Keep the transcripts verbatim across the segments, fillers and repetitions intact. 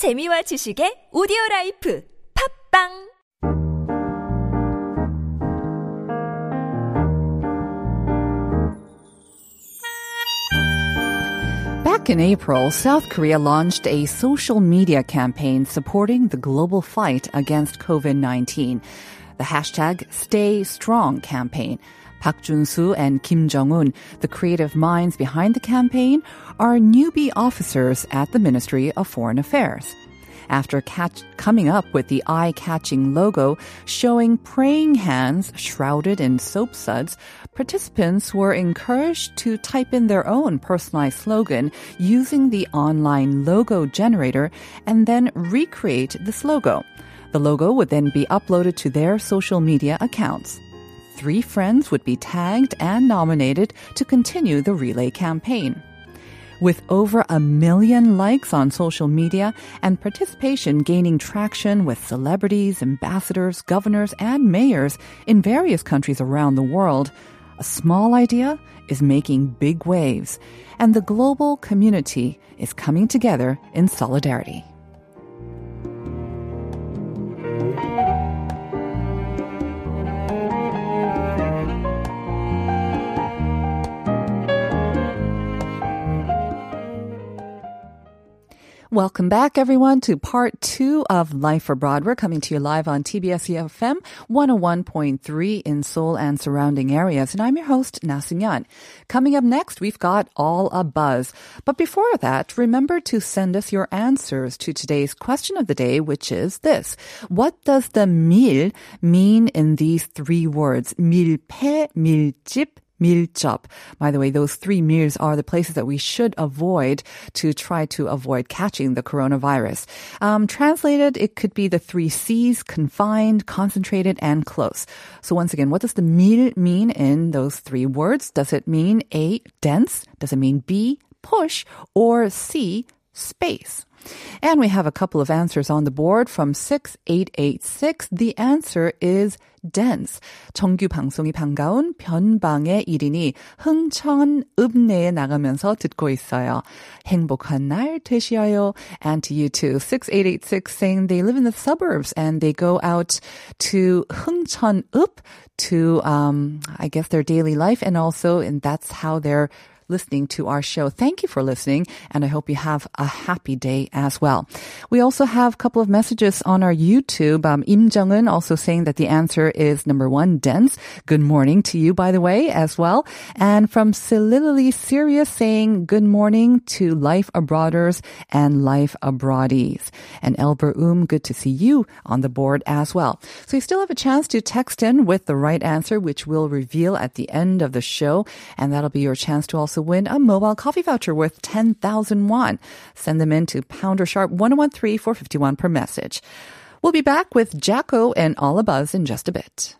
재미와 지식의 오디오라이프 팝빵 Back in April, South Korea launched a social media campaign supporting the global fight against covid nineteen. The hashtag StayStrong campaign. Park Jun-soo and Kim Jong-un, the creative minds behind the campaign, are newbie officers at the Ministry of Foreign Affairs. After catch- coming up with the eye-catching logo showing praying hands shrouded in soap suds, participants were encouraged to type in their own personalized slogan using the online logo generator and then recreate this logo. The logo would then be uploaded to their social media accounts. Three friends would be tagged and nominated to continue the relay campaign. With over a million likes on social media and participation gaining traction with celebrities, ambassadors, governors, and mayors in various countries around the world, a small idea is making big waves, and the global community is coming together in solidarity. Welcome back, everyone, to part two of Life Abroad. We're coming to you live on T B S E F M one oh one point three in Seoul and surrounding areas. And I'm your host, Na Seung-yeon. Coming up next, we've got All a Buzz. But before that, remember to send us your answers to today's question of the day, which is this. What does the mil mean in these three words? 밀패, 밀집, 밀접. By the way, those three meals are the places that we should avoid to try to avoid catching the coronavirus. Um, translated, it could be the three C's, confined, concentrated, and close. So once again, what does the meal mean in those three words? Does it mean A, dense? Does it mean B, push? Or C, space? And we have a couple of answers on the board from six eight eight six. The answer is dense. 정규 방송이 반가운 변방의 일인이 흥천 읍내에 나가면서 듣고 있어요. 행복한 날 되시어요. And to you too. six eight eight six saying they live in the suburbs and they go out to 흥천 읍 to, um, I guess, their daily life. And also, and that's how they're listening to our show. Thank you for listening, and I hope you have a happy day as well. We also have a couple of messages on our YouTube. Um, Im Jung-un also saying that the answer is number one, dense. Good morning to you, by the way, as well. And from Soliloquy Syria saying good morning to Life Abroaders and Life Abroadies. And Elber Um, good to see you on the board as well. So you still have a chance to text in with the right answer, which we'll reveal at the end of the show, and that'll be your chance to also win a mobile coffee voucher worth ten thousand won. Send them in to pounder sharp one oh one point three for fifty-one per message. We'll be back with Jacco and All a Buzz in just a bit.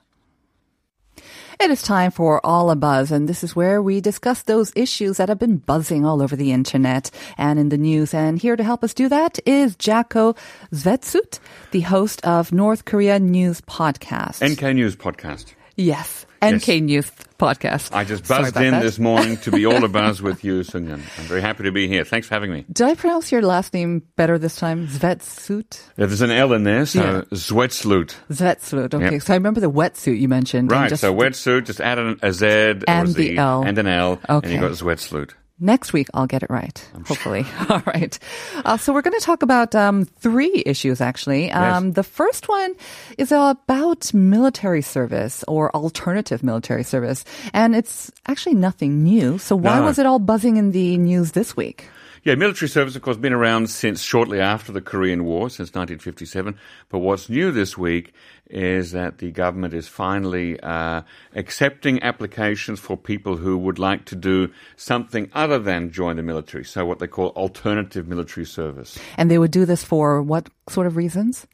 It is time for All a Buzz, and this is where we discuss those issues that have been buzzing all over the internet and in the news. And here to help us do that is Jacco Zwetsloot, the host of North Korea News Podcast. N K News Podcast. Yes. N K yes. News Podcast. I just buzzed in that. This morning to be all abuzz with you, Seung-yeon. I'm very happy to be here. Thanks for having me. Did I pronounce your last name better this time? Zwetsloot? Yeah, there's an L in there, so yeah. Zwetsloot. Zwetsloot. Okay, yep. So I remember the wetsuit you mentioned. Right, just so wetsuit, just add an, a Z and or a Z, the L. And an L, okay. And you got Zwetsloot. Next week, I'll get it right, I'm hopefully. Sure. All right. Uh, so we're going to talk about um, three issues, actually. Um, yes. The first one is about military service or alternative military service. And it's actually nothing new. So why no. was it all buzzing in the news this week? Yeah, military service, of course, been around since shortly after the Korean War, since nineteen fifty-seven. But what's new this week is that the government is finally uh, accepting applications for people who would like to do something other than join the military, so what they call alternative military service. And they would do this for what sort of reasons?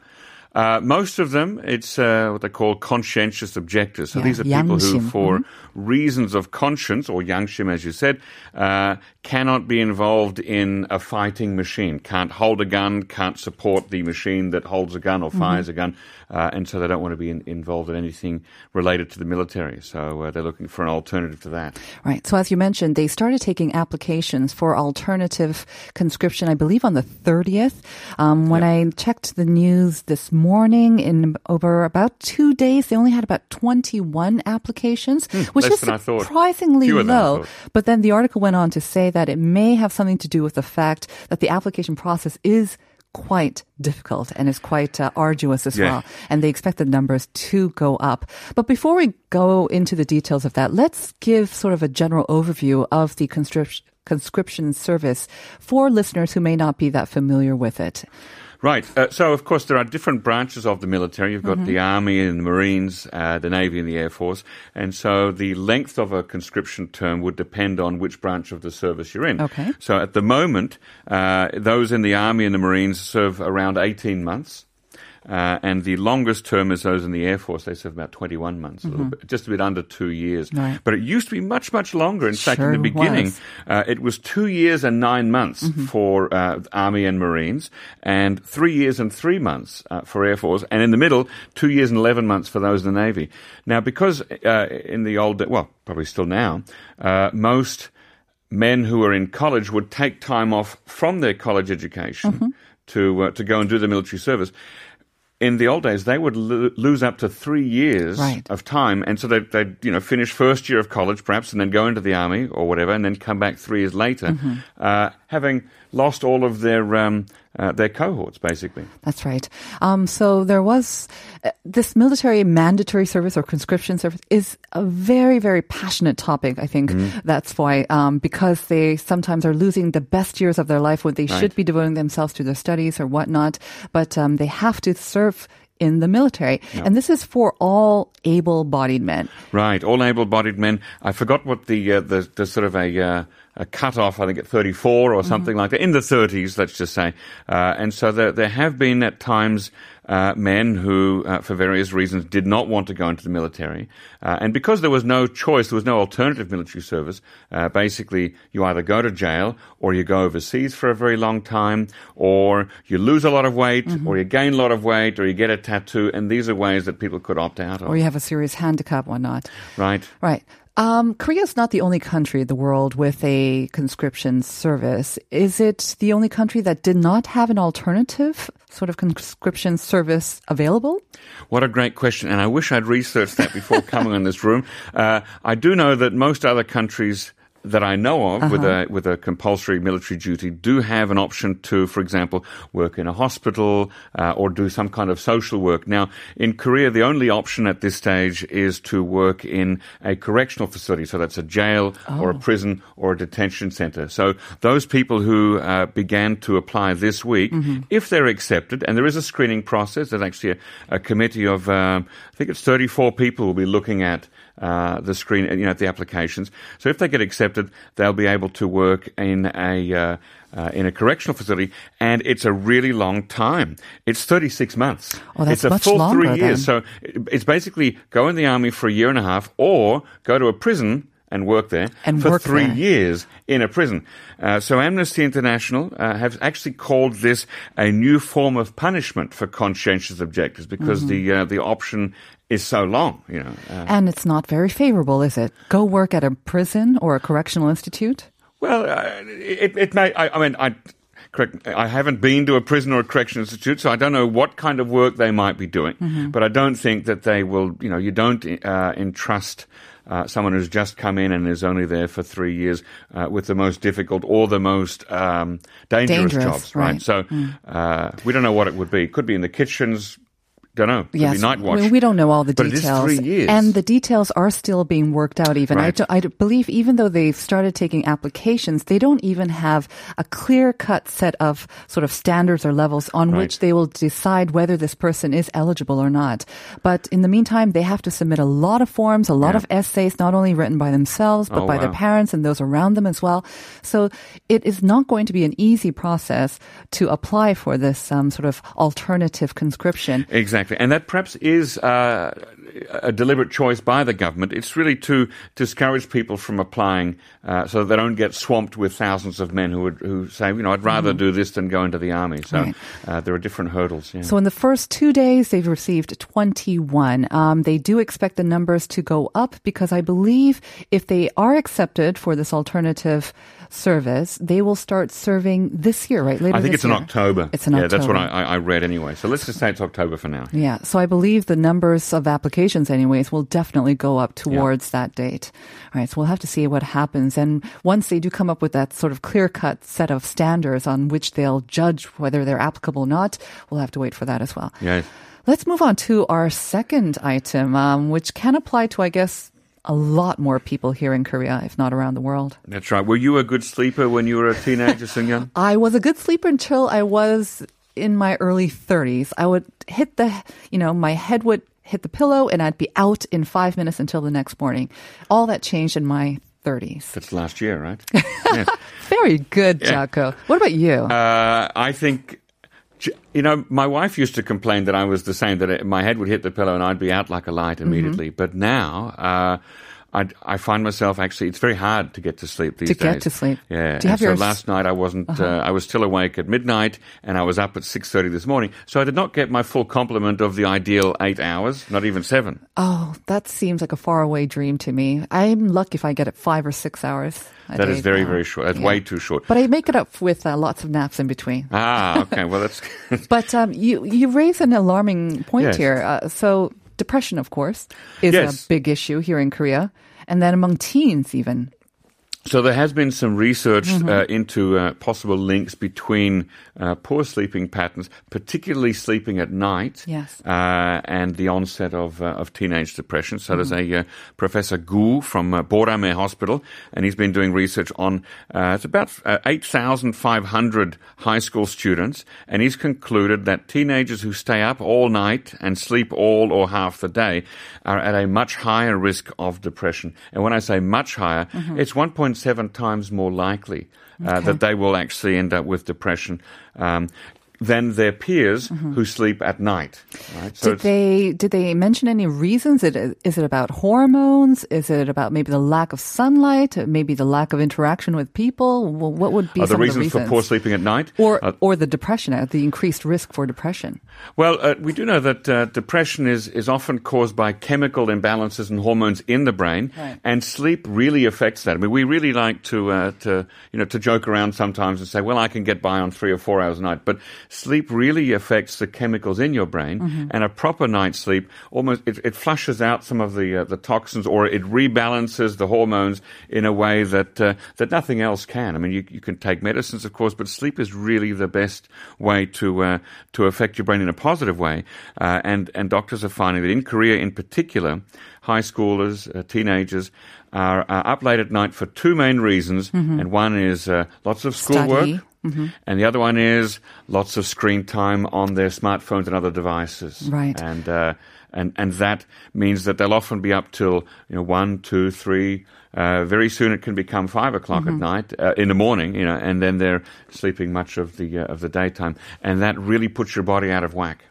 Uh, most of them, it's uh, what they call conscientious objectors. So yeah, these are people 양심. who, for mm-hmm. reasons of conscience, or yangshim, as you said, uh, cannot be involved in a fighting machine, can't hold a gun, can't support the machine that holds a gun or fires mm-hmm. a gun, uh, and so they don't want to be in- involved in anything related to the military. So uh, they're looking for an alternative to that. Right. So as you mentioned, they started taking applications for alternative conscription, I believe, on the thirtieth. Um, when yep. I checked the news this morning, morning in over about two days, they only had about twenty-one applications, hmm, which is surprisingly low. But then the article went on to say that it may have something to do with the fact that the application process is quite difficult and is quite uh, arduous as yeah. well. And they expect the numbers to go up. But before we go into the details of that, let's give sort of a general overview of the conscription, conscription service for listeners who may not be that familiar with it. Right. Uh, so, of course, there are different branches of the military. You've got mm-hmm. the Army and the Marines, uh, the Navy and the Air Force. And so the length of a conscription term would depend on which branch of the service you're in. Okay. So at the moment, uh, those in the Army and the Marines serve around eighteen months. Uh, and the longest term is those in the Air Force. They serve about twenty-one months, mm-hmm. a little bit, just a bit under two years. Right. But it used to be much, much longer. In sure fact, in the beginning, uh, it was two years and nine months mm-hmm. for uh, Army and Marines, and three years and three months uh, for Air Force, and in the middle, two years and eleven months for those in the Navy. Now, because uh, in the old, well, probably still now, uh, most men who are in college would take time off from their college education mm-hmm. to uh, to go and do the military service. In the old days, they would lo- lose up to three years right. of time. And so they'd, they'd, you know, finish first year of college perhaps and then go into the army or whatever and then come back three years later, mm-hmm. uh, having lost all of their um, uh, their cohorts, basically. That's right. Um, so there was uh, this military mandatory service or conscription service is a very, very passionate topic, I think. Mm-hmm. That's why, um, because they sometimes are losing the best years of their life when they right. should be devoting themselves to their studies or whatnot. But um, they have to serve in the military. Yep. And this is for all able-bodied men. Right, all able-bodied men. I forgot what the uh, the, the sort of a, uh, a cut-off, I think, at thirty-four or something mm-hmm. like that, in the thirties, let's just say. Uh, and so there, there have been at times uh, men who, uh, for various reasons, did not want to go into the military. Uh, and because there was no choice, there was no alternative military service, uh, basically you either go to jail or you go overseas for a very long time, or you lose a lot of weight, mm-hmm. or you gain a lot of weight, or you get a tattoo, and these are ways that people could opt out of. Or you have a serious handicap or not. Right. Right. Um, Korea is not the only country in the world with a conscription service. Is it the only country that did not have an alternative sort of conscription service available? What a great question. And I wish I'd researched that before coming in this room. Uh, I do know that most other countries that I know of uh-huh. with a with a compulsory military duty do have an option to, for example, work in a hospital uh, or do some kind of social work. Now, in Korea, the only option at this stage is to work in a correctional facility. So that's a jail oh. or a prison or a detention center. So those people who uh, began to apply this week, mm-hmm. if they're accepted, and there is a screening process, there's actually a, a committee of, um, I think it's thirty-four people will be looking at Uh, the screen, you know, the applications. So if they get accepted, they'll be able to work in a uh, uh, in a correctional facility, and it's a really long time. It's thirty-six months. Oh, that's much longer. It's a full three years. So it's basically go in the army for a year and a half, or go to a prison and work there and for work three there. years in a prison. Uh, so Amnesty International uh, have actually called this a new form of punishment for conscientious objectors because mm-hmm. the uh, the option is so long, you know. Uh, and it's not very favorable, is it? Go work at a prison or a correctional institute? Well, uh, it, it may. I, I mean, I. Correct. I haven't been to a prison or a correction institute, so I don't know what kind of work they might be doing. Mm-hmm. But I don't think that they will, you know, you don't uh, entrust uh, someone who's just come in and is only there for three years uh, with the most difficult or the most um, dangerous, dangerous jobs, right? right. So mm. uh, we don't know what it would be. It could be in the kitchens, Don't know. Could yes. be night watch. Well, we don't know all the but details. But it is three years. And the details are still being worked out even. Right. I, do, I do believe even though they've started taking applications, they don't even have a clear-cut set of sort of standards or levels on right. which they will decide whether this person is eligible or not. But in the meantime, they have to submit a lot of forms, a lot yeah. of essays, not only written by themselves, but oh, by wow. their parents and those around them as well. So it is not going to be an easy process to apply for this um, sort of alternative conscription. Exactly. And that perhaps is uh, a deliberate choice by the government. It's really to discourage people from applying uh, so that they don't get swamped with thousands of men who would, who say, you know, I'd rather mm-hmm. do this than go into the army. So right. uh, there are different hurdles. Yeah. So in the first two days, they've received twenty-one. Um, they do expect the numbers to go up because I believe if they are accepted for this alternative service, they will start serving this year, right? Later I think this it's year. in October. It's in yeah, October. Yeah, that's what I, I read anyway. So let's just say it's October for now. Yeah, so I believe the numbers of applications anyways will definitely go up towards yeah. that date. All right, so we'll have to see what happens. And once they do come up with that sort of clear-cut set of standards on which they'll judge whether they're applicable or not, we'll have to wait for that as well. Yeah. Let's move on to our second item, um, which can apply to, I guess, a lot more people here in Korea, if not around the world. That's right. Were you a good sleeper when you were a teenager, Seung-yeon? I was a good sleeper until I was in my early thirties. I would hit the, you know, my head would hit the pillow and I'd be out in five minutes until the next morning. All that changed in my thirties. That's last year, right? Yeah. Very good, yeah. Jacco. What about you? Uh, I think... You know, my wife used to complain that I was the same, that my head would hit the pillow and I'd be out like a light immediately. Mm-hmm. But now, uh, I, I find myself actually, it's very hard to get to sleep these to days. To get to sleep. Yeah. Do you have so your... last night I wasn't, uh-huh. uh, I was still awake at midnight and I was up at six thirty this morning. So I did not get my full complement of the ideal eight hours, not even seven. Oh, that seems like a faraway dream to me. I'm lucky if I get it five or six hours. That is very, now. very short. That's yeah. way too short. But I make it up with uh, lots of naps in between. Ah, okay. Well, that's good. But um, you, you raise an alarming point yes. here. Uh, so depression, of course, is yes. a big issue here in Korea. And then among teens even. So there has been some research mm-hmm. uh, into uh, possible links between uh, poor sleeping patterns, particularly sleeping at night, yes. uh, and the onset of uh, of teenage depression. So mm-hmm. there's a uh, Professor Gu from uh, Borame Hospital, and he's been doing research on uh, it's about uh, eight thousand five hundred high school students, and he's concluded that teenagers who stay up all night and sleep all or half the day are at a much higher risk of depression. And when I say much higher, mm-hmm. it's one point six seven times more likely uh, okay. that they will actually end up with depression um, than their peers mm-hmm. who sleep at night. Right? So did they did they mention any reasons? Is it, is it about hormones? Is it about maybe the lack of sunlight? Maybe the lack of interaction with people? Well, what would be are some the reasons, of the reasons for poor sleeping at night, or uh, or the depression, the increased risk for depression? Well, uh, we do know that uh, depression is is often caused by chemical imbalances and hormones in the brain, right. and sleep really affects that. I mean, we really like to uh, to you know to joke around sometimes and say, well, I can get by on three or four hours a night, but sleep really affects the chemicals in your brain, mm-hmm. and a proper night's sleep almost it, it flushes out some of the uh, the toxins, or it rebalances the hormones in a way that uh, that nothing else can. I mean, you, you can take medicines, of course, but sleep is really the best way to uh, to affect your brain in a positive way. Uh, and and doctors are finding that in Korea, in particular, high schoolers, uh, teenagers are, are up late at night for two main reasons, mm-hmm. and one is uh, lots of schoolwork. Mm-hmm. And the other one is lots of screen time on their smartphones and other devices. Right. And uh, and and that means that they'll often be up till you know one, two, three. Uh, very soon it can become five o'clock mm-hmm. at night, uh, in the morning, you know, and then they're sleeping much of the uh, of the daytime, and that really puts your body out of whack.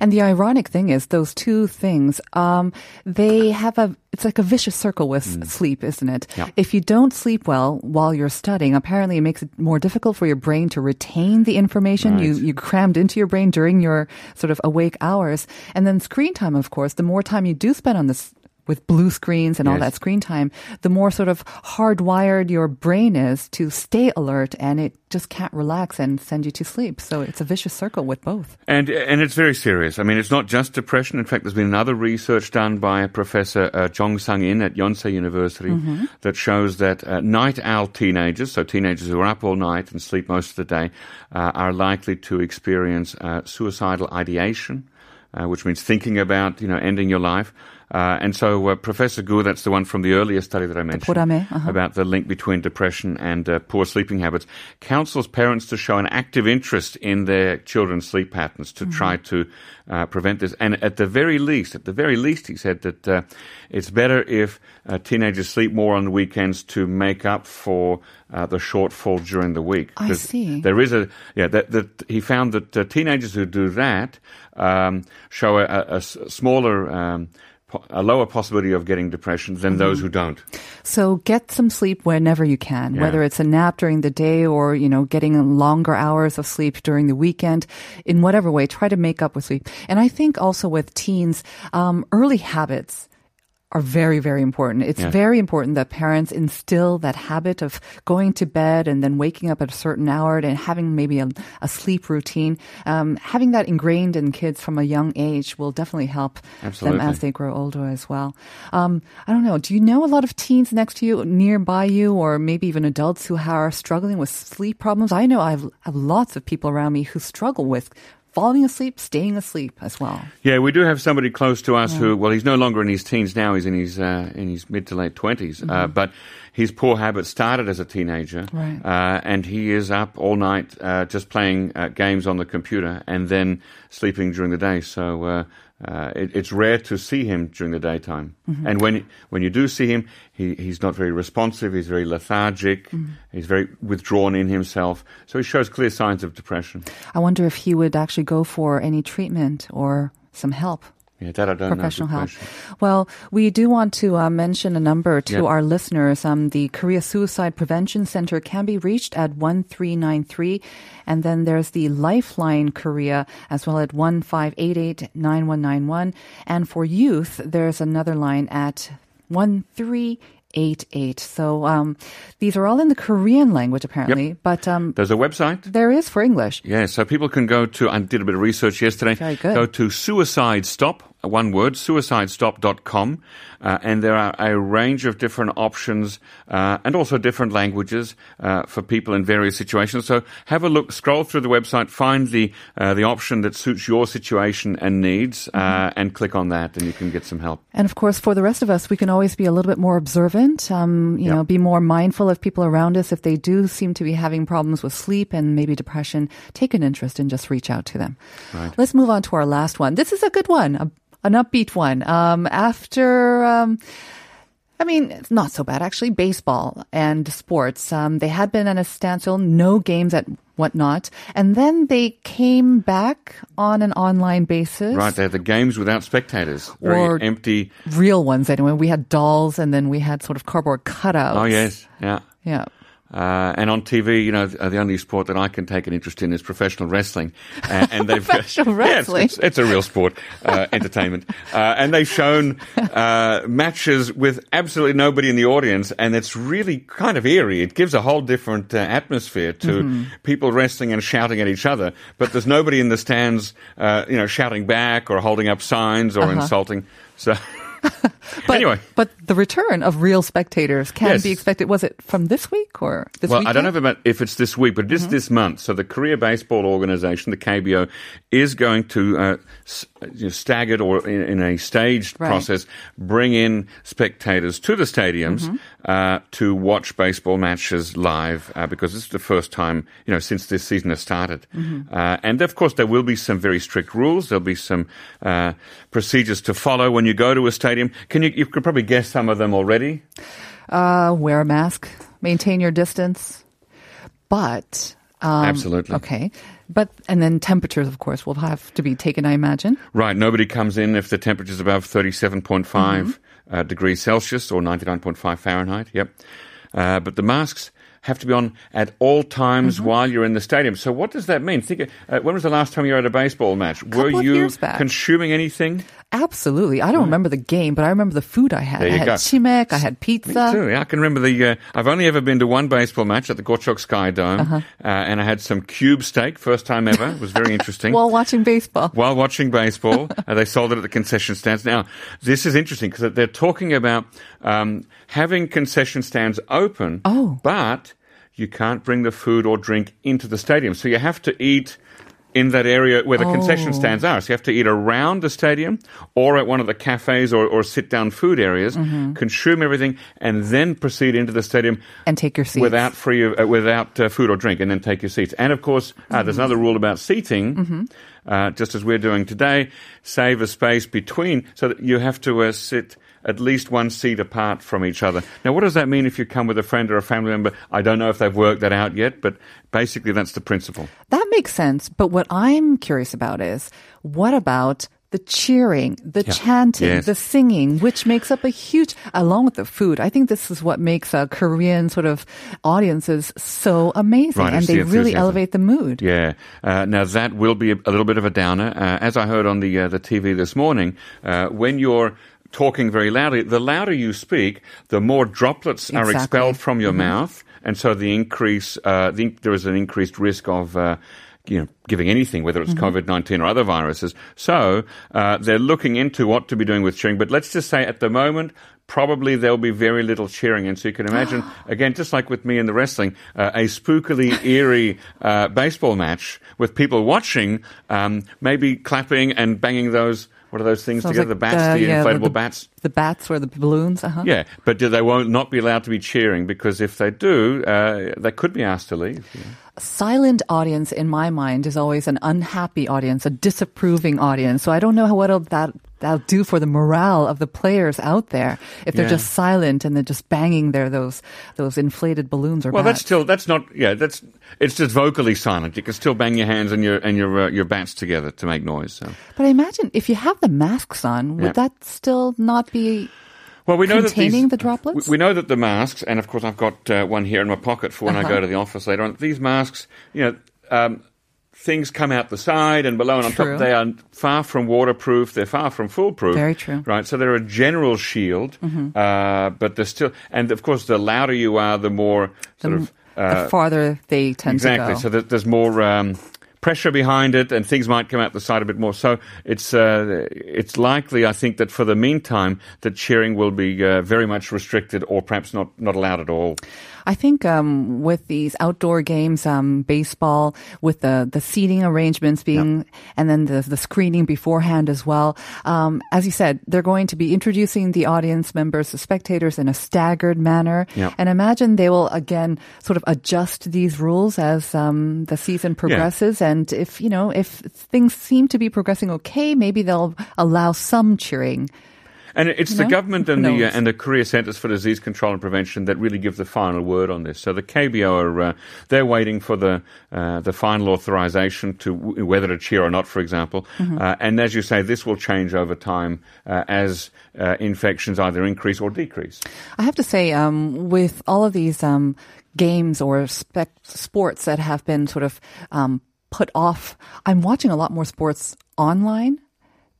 And the ironic thing is, those two things, um, they have a it's like a vicious circle with mm. sleep, isn't it? Yeah. If you don't sleep well while you're studying, apparently it makes it more difficult for your brain to retain the information right. you you crammed into your brain during your sort of awake hours, and then screen time, of course, the more time you do spend on this. With blue screens and yes. all that screen time, the more sort of hardwired your brain is to stay alert, and it just can't relax and send you to sleep. So it's a vicious circle with both. And and it's very serious. I mean, it's not just depression. In fact, there's been another research done by Professor uh, Chong Sung-in at Yonsei University mm-hmm. that shows that uh, night owl teenagers, so teenagers who are up all night and sleep most of the day, uh, are likely to experience uh, suicidal ideation. uh, which means thinking about, you know, ending your life. Uh, and so uh, Professor Gu, that's the one from the earlier study that I mentioned, the uh-huh. about the link between depression and uh, poor sleeping habits, counsels parents to show an active interest in their children's sleep patterns to mm-hmm. try to uh, prevent this. And at the very least, at the very least, he said that uh, it's better if uh, teenagers sleep more on the weekends to make up for uh, the shortfall during the week. I see. There is a, yeah, that, that he found that uh, teenagers who do that um, show a, a, a smaller um a lower possibility of getting depression than mm-hmm. those who don't. So get some sleep whenever you can, yeah. whether it's a nap during the day or, you know, getting longer hours of sleep during the weekend. In whatever way, try to make up with sleep. And I think also with teens, um, early habits are very, very important. It's yeah. very important that parents instill that habit of going to bed and then waking up at a certain hour and having maybe a, a sleep routine. Um, having that ingrained in kids from a young age will definitely help Absolutely. Them as they grow older as well. Um, I don't know. Do you know a lot of teens next to you, nearby you, or maybe even adults who are struggling with sleep problems? I know I have, I have lots of people around me who struggle with falling asleep, staying asleep as well. Yeah, we do have somebody close to us yeah. who, well, he's no longer in his teens now. He's in his uh, in his mid to late twenties. Mm-hmm. Uh, but his poor habit started as a teenager. Right. Uh, and he is up all night uh, just playing uh, games on the computer and then sleeping during the day. So uh, uh, it, it's rare to see him during the daytime. Mm-hmm. And when when you do see him, he, he's not very responsive. He's very lethargic. Mm-hmm. He's very withdrawn in himself. So he shows clear signs of depression. I wonder if he would actually go for any treatment or some help. Yeah, that I don't Professional know. Help. Well, we do want to uh, mention a number to yep. our listeners. Um, the Korea Suicide Prevention Center can be reached at one three nine three. And then there's the Lifeline Korea as well at one five eight eight nine one nine one. And for youth, there's another line at one three eight eight. So um, these are all in the Korean language, apparently. Yep. But um, there's a website. There is for English. Yeah, so people can go to, I did a bit of research yesterday. Very good. Go to SuicideStop, one word, Suicide Stop dot com. Uh, and there are a range of different options uh, and also different languages uh, for people in various situations. So have a look, scroll through the website, find the uh, the option that suits your situation and needs, uh, mm-hmm. and click on that, and you can get some help. And of course, for the rest of us, we can always be a little bit more observant, um, you yep. know, be more mindful of people around us. If they do seem to be having problems with sleep and maybe depression, take an interest and just reach out to them. Right. Let's move on to our last one. This is a good one. A An upbeat one. Um, after, um, I mean, it's not so bad, actually, baseball and sports. Um, they had been at a standstill, no games at whatnot. And then they came back on an online basis. Right, they had the games without spectators. Very or empty. Real ones, anyway. We had dolls and then we had sort of cardboard cutouts. Oh, yes. Yeah. Yeah. Uh, and on T V, you know, the only sport that I can take an interest in is professional wrestling. Uh, and they've, professional wrestling? Yeah, it's, it's, it's a real sport, uh, entertainment. Uh, and they've shown uh, matches with absolutely nobody in the audience, and it's really kind of eerie. It gives a whole different uh, atmosphere to mm-hmm. people wrestling and shouting at each other, but there's nobody in the stands, uh, you know, shouting back or holding up signs or uh-huh. insulting. So... but, anyway. But the return of real spectators can yes. be expected. Was it from this week or this well, weekend? Well, I don't know about if it's this week, but it is mm-hmm. this month. So the Korea Baseball Organization, the K B O, is going to, uh, s- you know, staggered or in, in a staged right. process, bring in spectators to the stadiums mm-hmm. uh, to watch baseball matches live uh, because this is the first time, you know, since this season has started. Mm-hmm. Uh, and, of course, there will be some very strict rules. There'll be some uh, procedures to follow when you go to a stadium. Can you, you could probably guess some of them already. Uh, wear a mask, maintain your distance, but... Um, Absolutely. Okay. But, and then temperatures, of course, will have to be taken, I imagine. Right. Nobody comes in if the temperature is above thirty-seven point five mm-hmm. uh, degrees Celsius or ninety-nine point five Fahrenheit. Yep. Uh, but the masks have to be on at all times mm-hmm. while you're in the stadium. So what does that mean? Think. Uh, when was the last time you were at a baseball match? A couple were of you years back. Consuming anything? Absolutely. I don't right. remember the game, but I remember the food I had. There you I had go. Chimek, I had pizza. Me too. Yeah, I can remember the... Uh, I've only ever been to one baseball match at the Gocheok Sky Dome, uh-huh. uh, and I had some cube steak, first time ever. It was very interesting. While watching baseball. While watching baseball. uh, they sold it at the concession stands. Now, this is interesting because they're talking about um, having concession stands open, oh. but... you can't bring the food or drink into the stadium. So you have to eat in that area where the oh. concession stands are. So you have to eat around the stadium or at one of the cafes or, or sit-down food areas, mm-hmm. consume everything, and then proceed into the stadium and take your seats without free uh, without uh, food or drink, and then take your seats. And of course, uh, mm-hmm. there's another rule about seating. Mm-hmm. Uh, just as we're doing today, save a space between, so that you have to uh, sit at least one seat apart from each other. Now, what does that mean if you come with a friend or a family member? I don't know if they've worked that out yet, but basically that's the principle. That makes sense. But what I'm curious about is, what about the cheering, the yeah. chanting, yes. the singing, which makes up a huge, along with the food. I think this is what makes uh, Korean sort of audiences so amazing. Right, and they the really elevate the mood. Yeah. Uh, now, that will be a, a little bit of a downer. Uh, as I heard on the, uh, the T V this morning, uh, when you're talking very loudly, the louder you speak, the more droplets exactly. are expelled from your mm-hmm. mouth. And so the increase, uh, the, there is an increased risk of Uh, you know, giving anything, whether it's mm-hmm. COVID nineteen or other viruses. So uh, they're looking into what to be doing with cheering. But let's just say at the moment, probably there'll be very little cheering. And so you can imagine, again, just like with me in the wrestling, uh, a spookily eerie uh, baseball match with people watching, um, maybe clapping and banging those, what are those things Sounds together? Like the bats, the, the yeah, inflatable the, bats. The bats or the balloons. Uh-huh. Yeah, but they won't not be allowed to be cheering, because if they do, uh, they could be asked to leave. Yeah. A silent audience, in my mind, is always an unhappy audience, a disapproving audience. So I don't know what that that'll do for the morale of the players out there if they're yeah. just silent and they're just banging their those those inflated balloons or well, bats. That's still that's not yeah that's it's just vocally silent. You can still bang your hands and your and your uh, your bats together to make noise. So. But I imagine if you have the masks on, would yeah. that still not be? Well, we know containing that these, the droplets? We know that the masks, and of course I've got uh, one here in my pocket for when uh-huh. I go to the office later on, these masks, you know, um, things come out the side and below and on true. Top. They are far from waterproof. They're far from foolproof. Very true. Right, so they're a general shield, mm-hmm. uh, but they're still, and of course the louder you are, the more sort the, of Uh, the farther they tend exactly, to go. Exactly, so there's more Um, pressure behind it, and things might come out the side a bit more. So it's uh, it's likely, I think, that for the meantime, that cheering will be uh, very much restricted or perhaps not, not allowed at all. I think um, with these outdoor games, um, baseball, with the, the seating arrangements being, yep. and then the, the screening beforehand as well, um, as you said, they're going to be introducing the audience members, the spectators, in a staggered manner. Yep. And imagine they will, again, sort of adjust these rules as um, the season progresses. Yeah. And if, you know, if things seem to be progressing okay, maybe they'll allow some cheering. And it's you the know? government and the uh, and the Korea Centers for Disease Control and Prevention that really give the final word on this. So the K B O are uh, they're waiting for the uh, the final authorization to w- whether to cheer or not, for example. Mm-hmm. Uh, and as you say, this will change over time uh, as uh, infections either increase or decrease. I have to say, um, with all of these um, games or spec- sports that have been sort of um, put off, I'm watching a lot more sports online.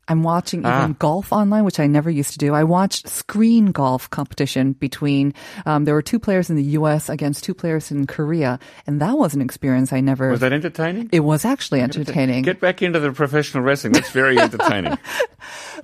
I'm watching even ah. golf online, which I never used to do. I watched screen golf competition between, um, there were two players in the U S against two players in Korea. And that was an experience I never. Was that entertaining? It was actually entertaining. Get back into the professional wrestling. That's very entertaining.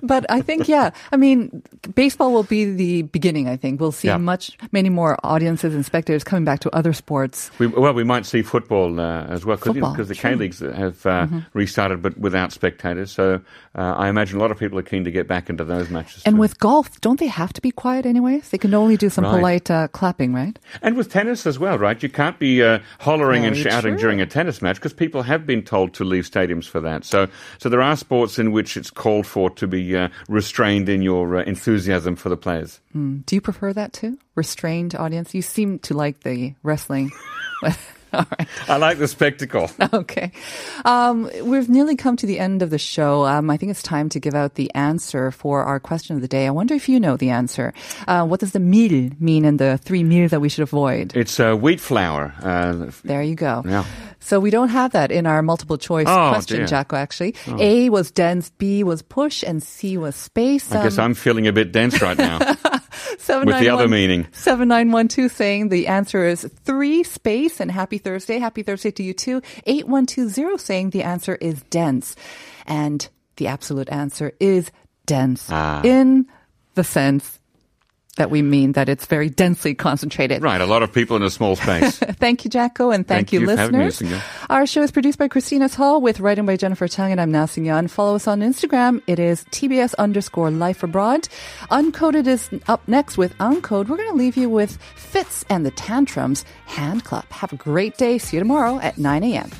But I think, yeah, I mean, baseball will be the beginning, I think. We'll see yeah. much, many more audiences and spectators coming back to other sports. We, well, we might see football uh, as well, because you know, the K-Leagues have uh, mm-hmm. restarted, but without spectators. So uh, I I imagine a lot of people are keen to get back into those matches. And too. With golf, don't they have to be quiet anyways? They can only do some right. polite uh, clapping, right? And with tennis as well, right? You can't be uh, hollering Very and shouting true. during a tennis match, because people have been told to leave stadiums for that. So so there are sports in which it's called for to be uh, restrained in your uh, enthusiasm for the players. Mm. Do you prefer that too? Restrained audience? You seem to like the wrestling. All right. I like the spectacle. Okay. Um, we've nearly come to the end of the show. Um, I think it's time to give out the answer for our question of the day. I wonder if you know the answer. Uh, what does the mil mean in the three mil that we should avoid? It's uh, wheat flour. Uh, there you go. Yeah. So we don't have that in our multiple choice oh, question, dear. Jacco, actually. Oh. A was dense, B was push, and C was space. Um, I guess I'm feeling a bit dense right now. With the other meaning. seven nine one two saying the answer is three, space, and happy Thursday. Happy Thursday to you too. eight one two zero saying the answer is dense. And the absolute answer is dense. Ah. In the sense that we mean that it's very densely concentrated. Right, a lot of people in a small space. Thank you, Jacco, and thank, thank you, you listeners. For having me, our show is produced by Christina Tall with writing by Jennifer Tang, and I'm Na Seung-yeon. Follow us on Instagram. It is T B S underscore life abroad. Uncoded is up next with Uncode. We're going to leave you with Fitz and the Tantrums, Hand Clap. Have a great day. See you tomorrow at nine a.m.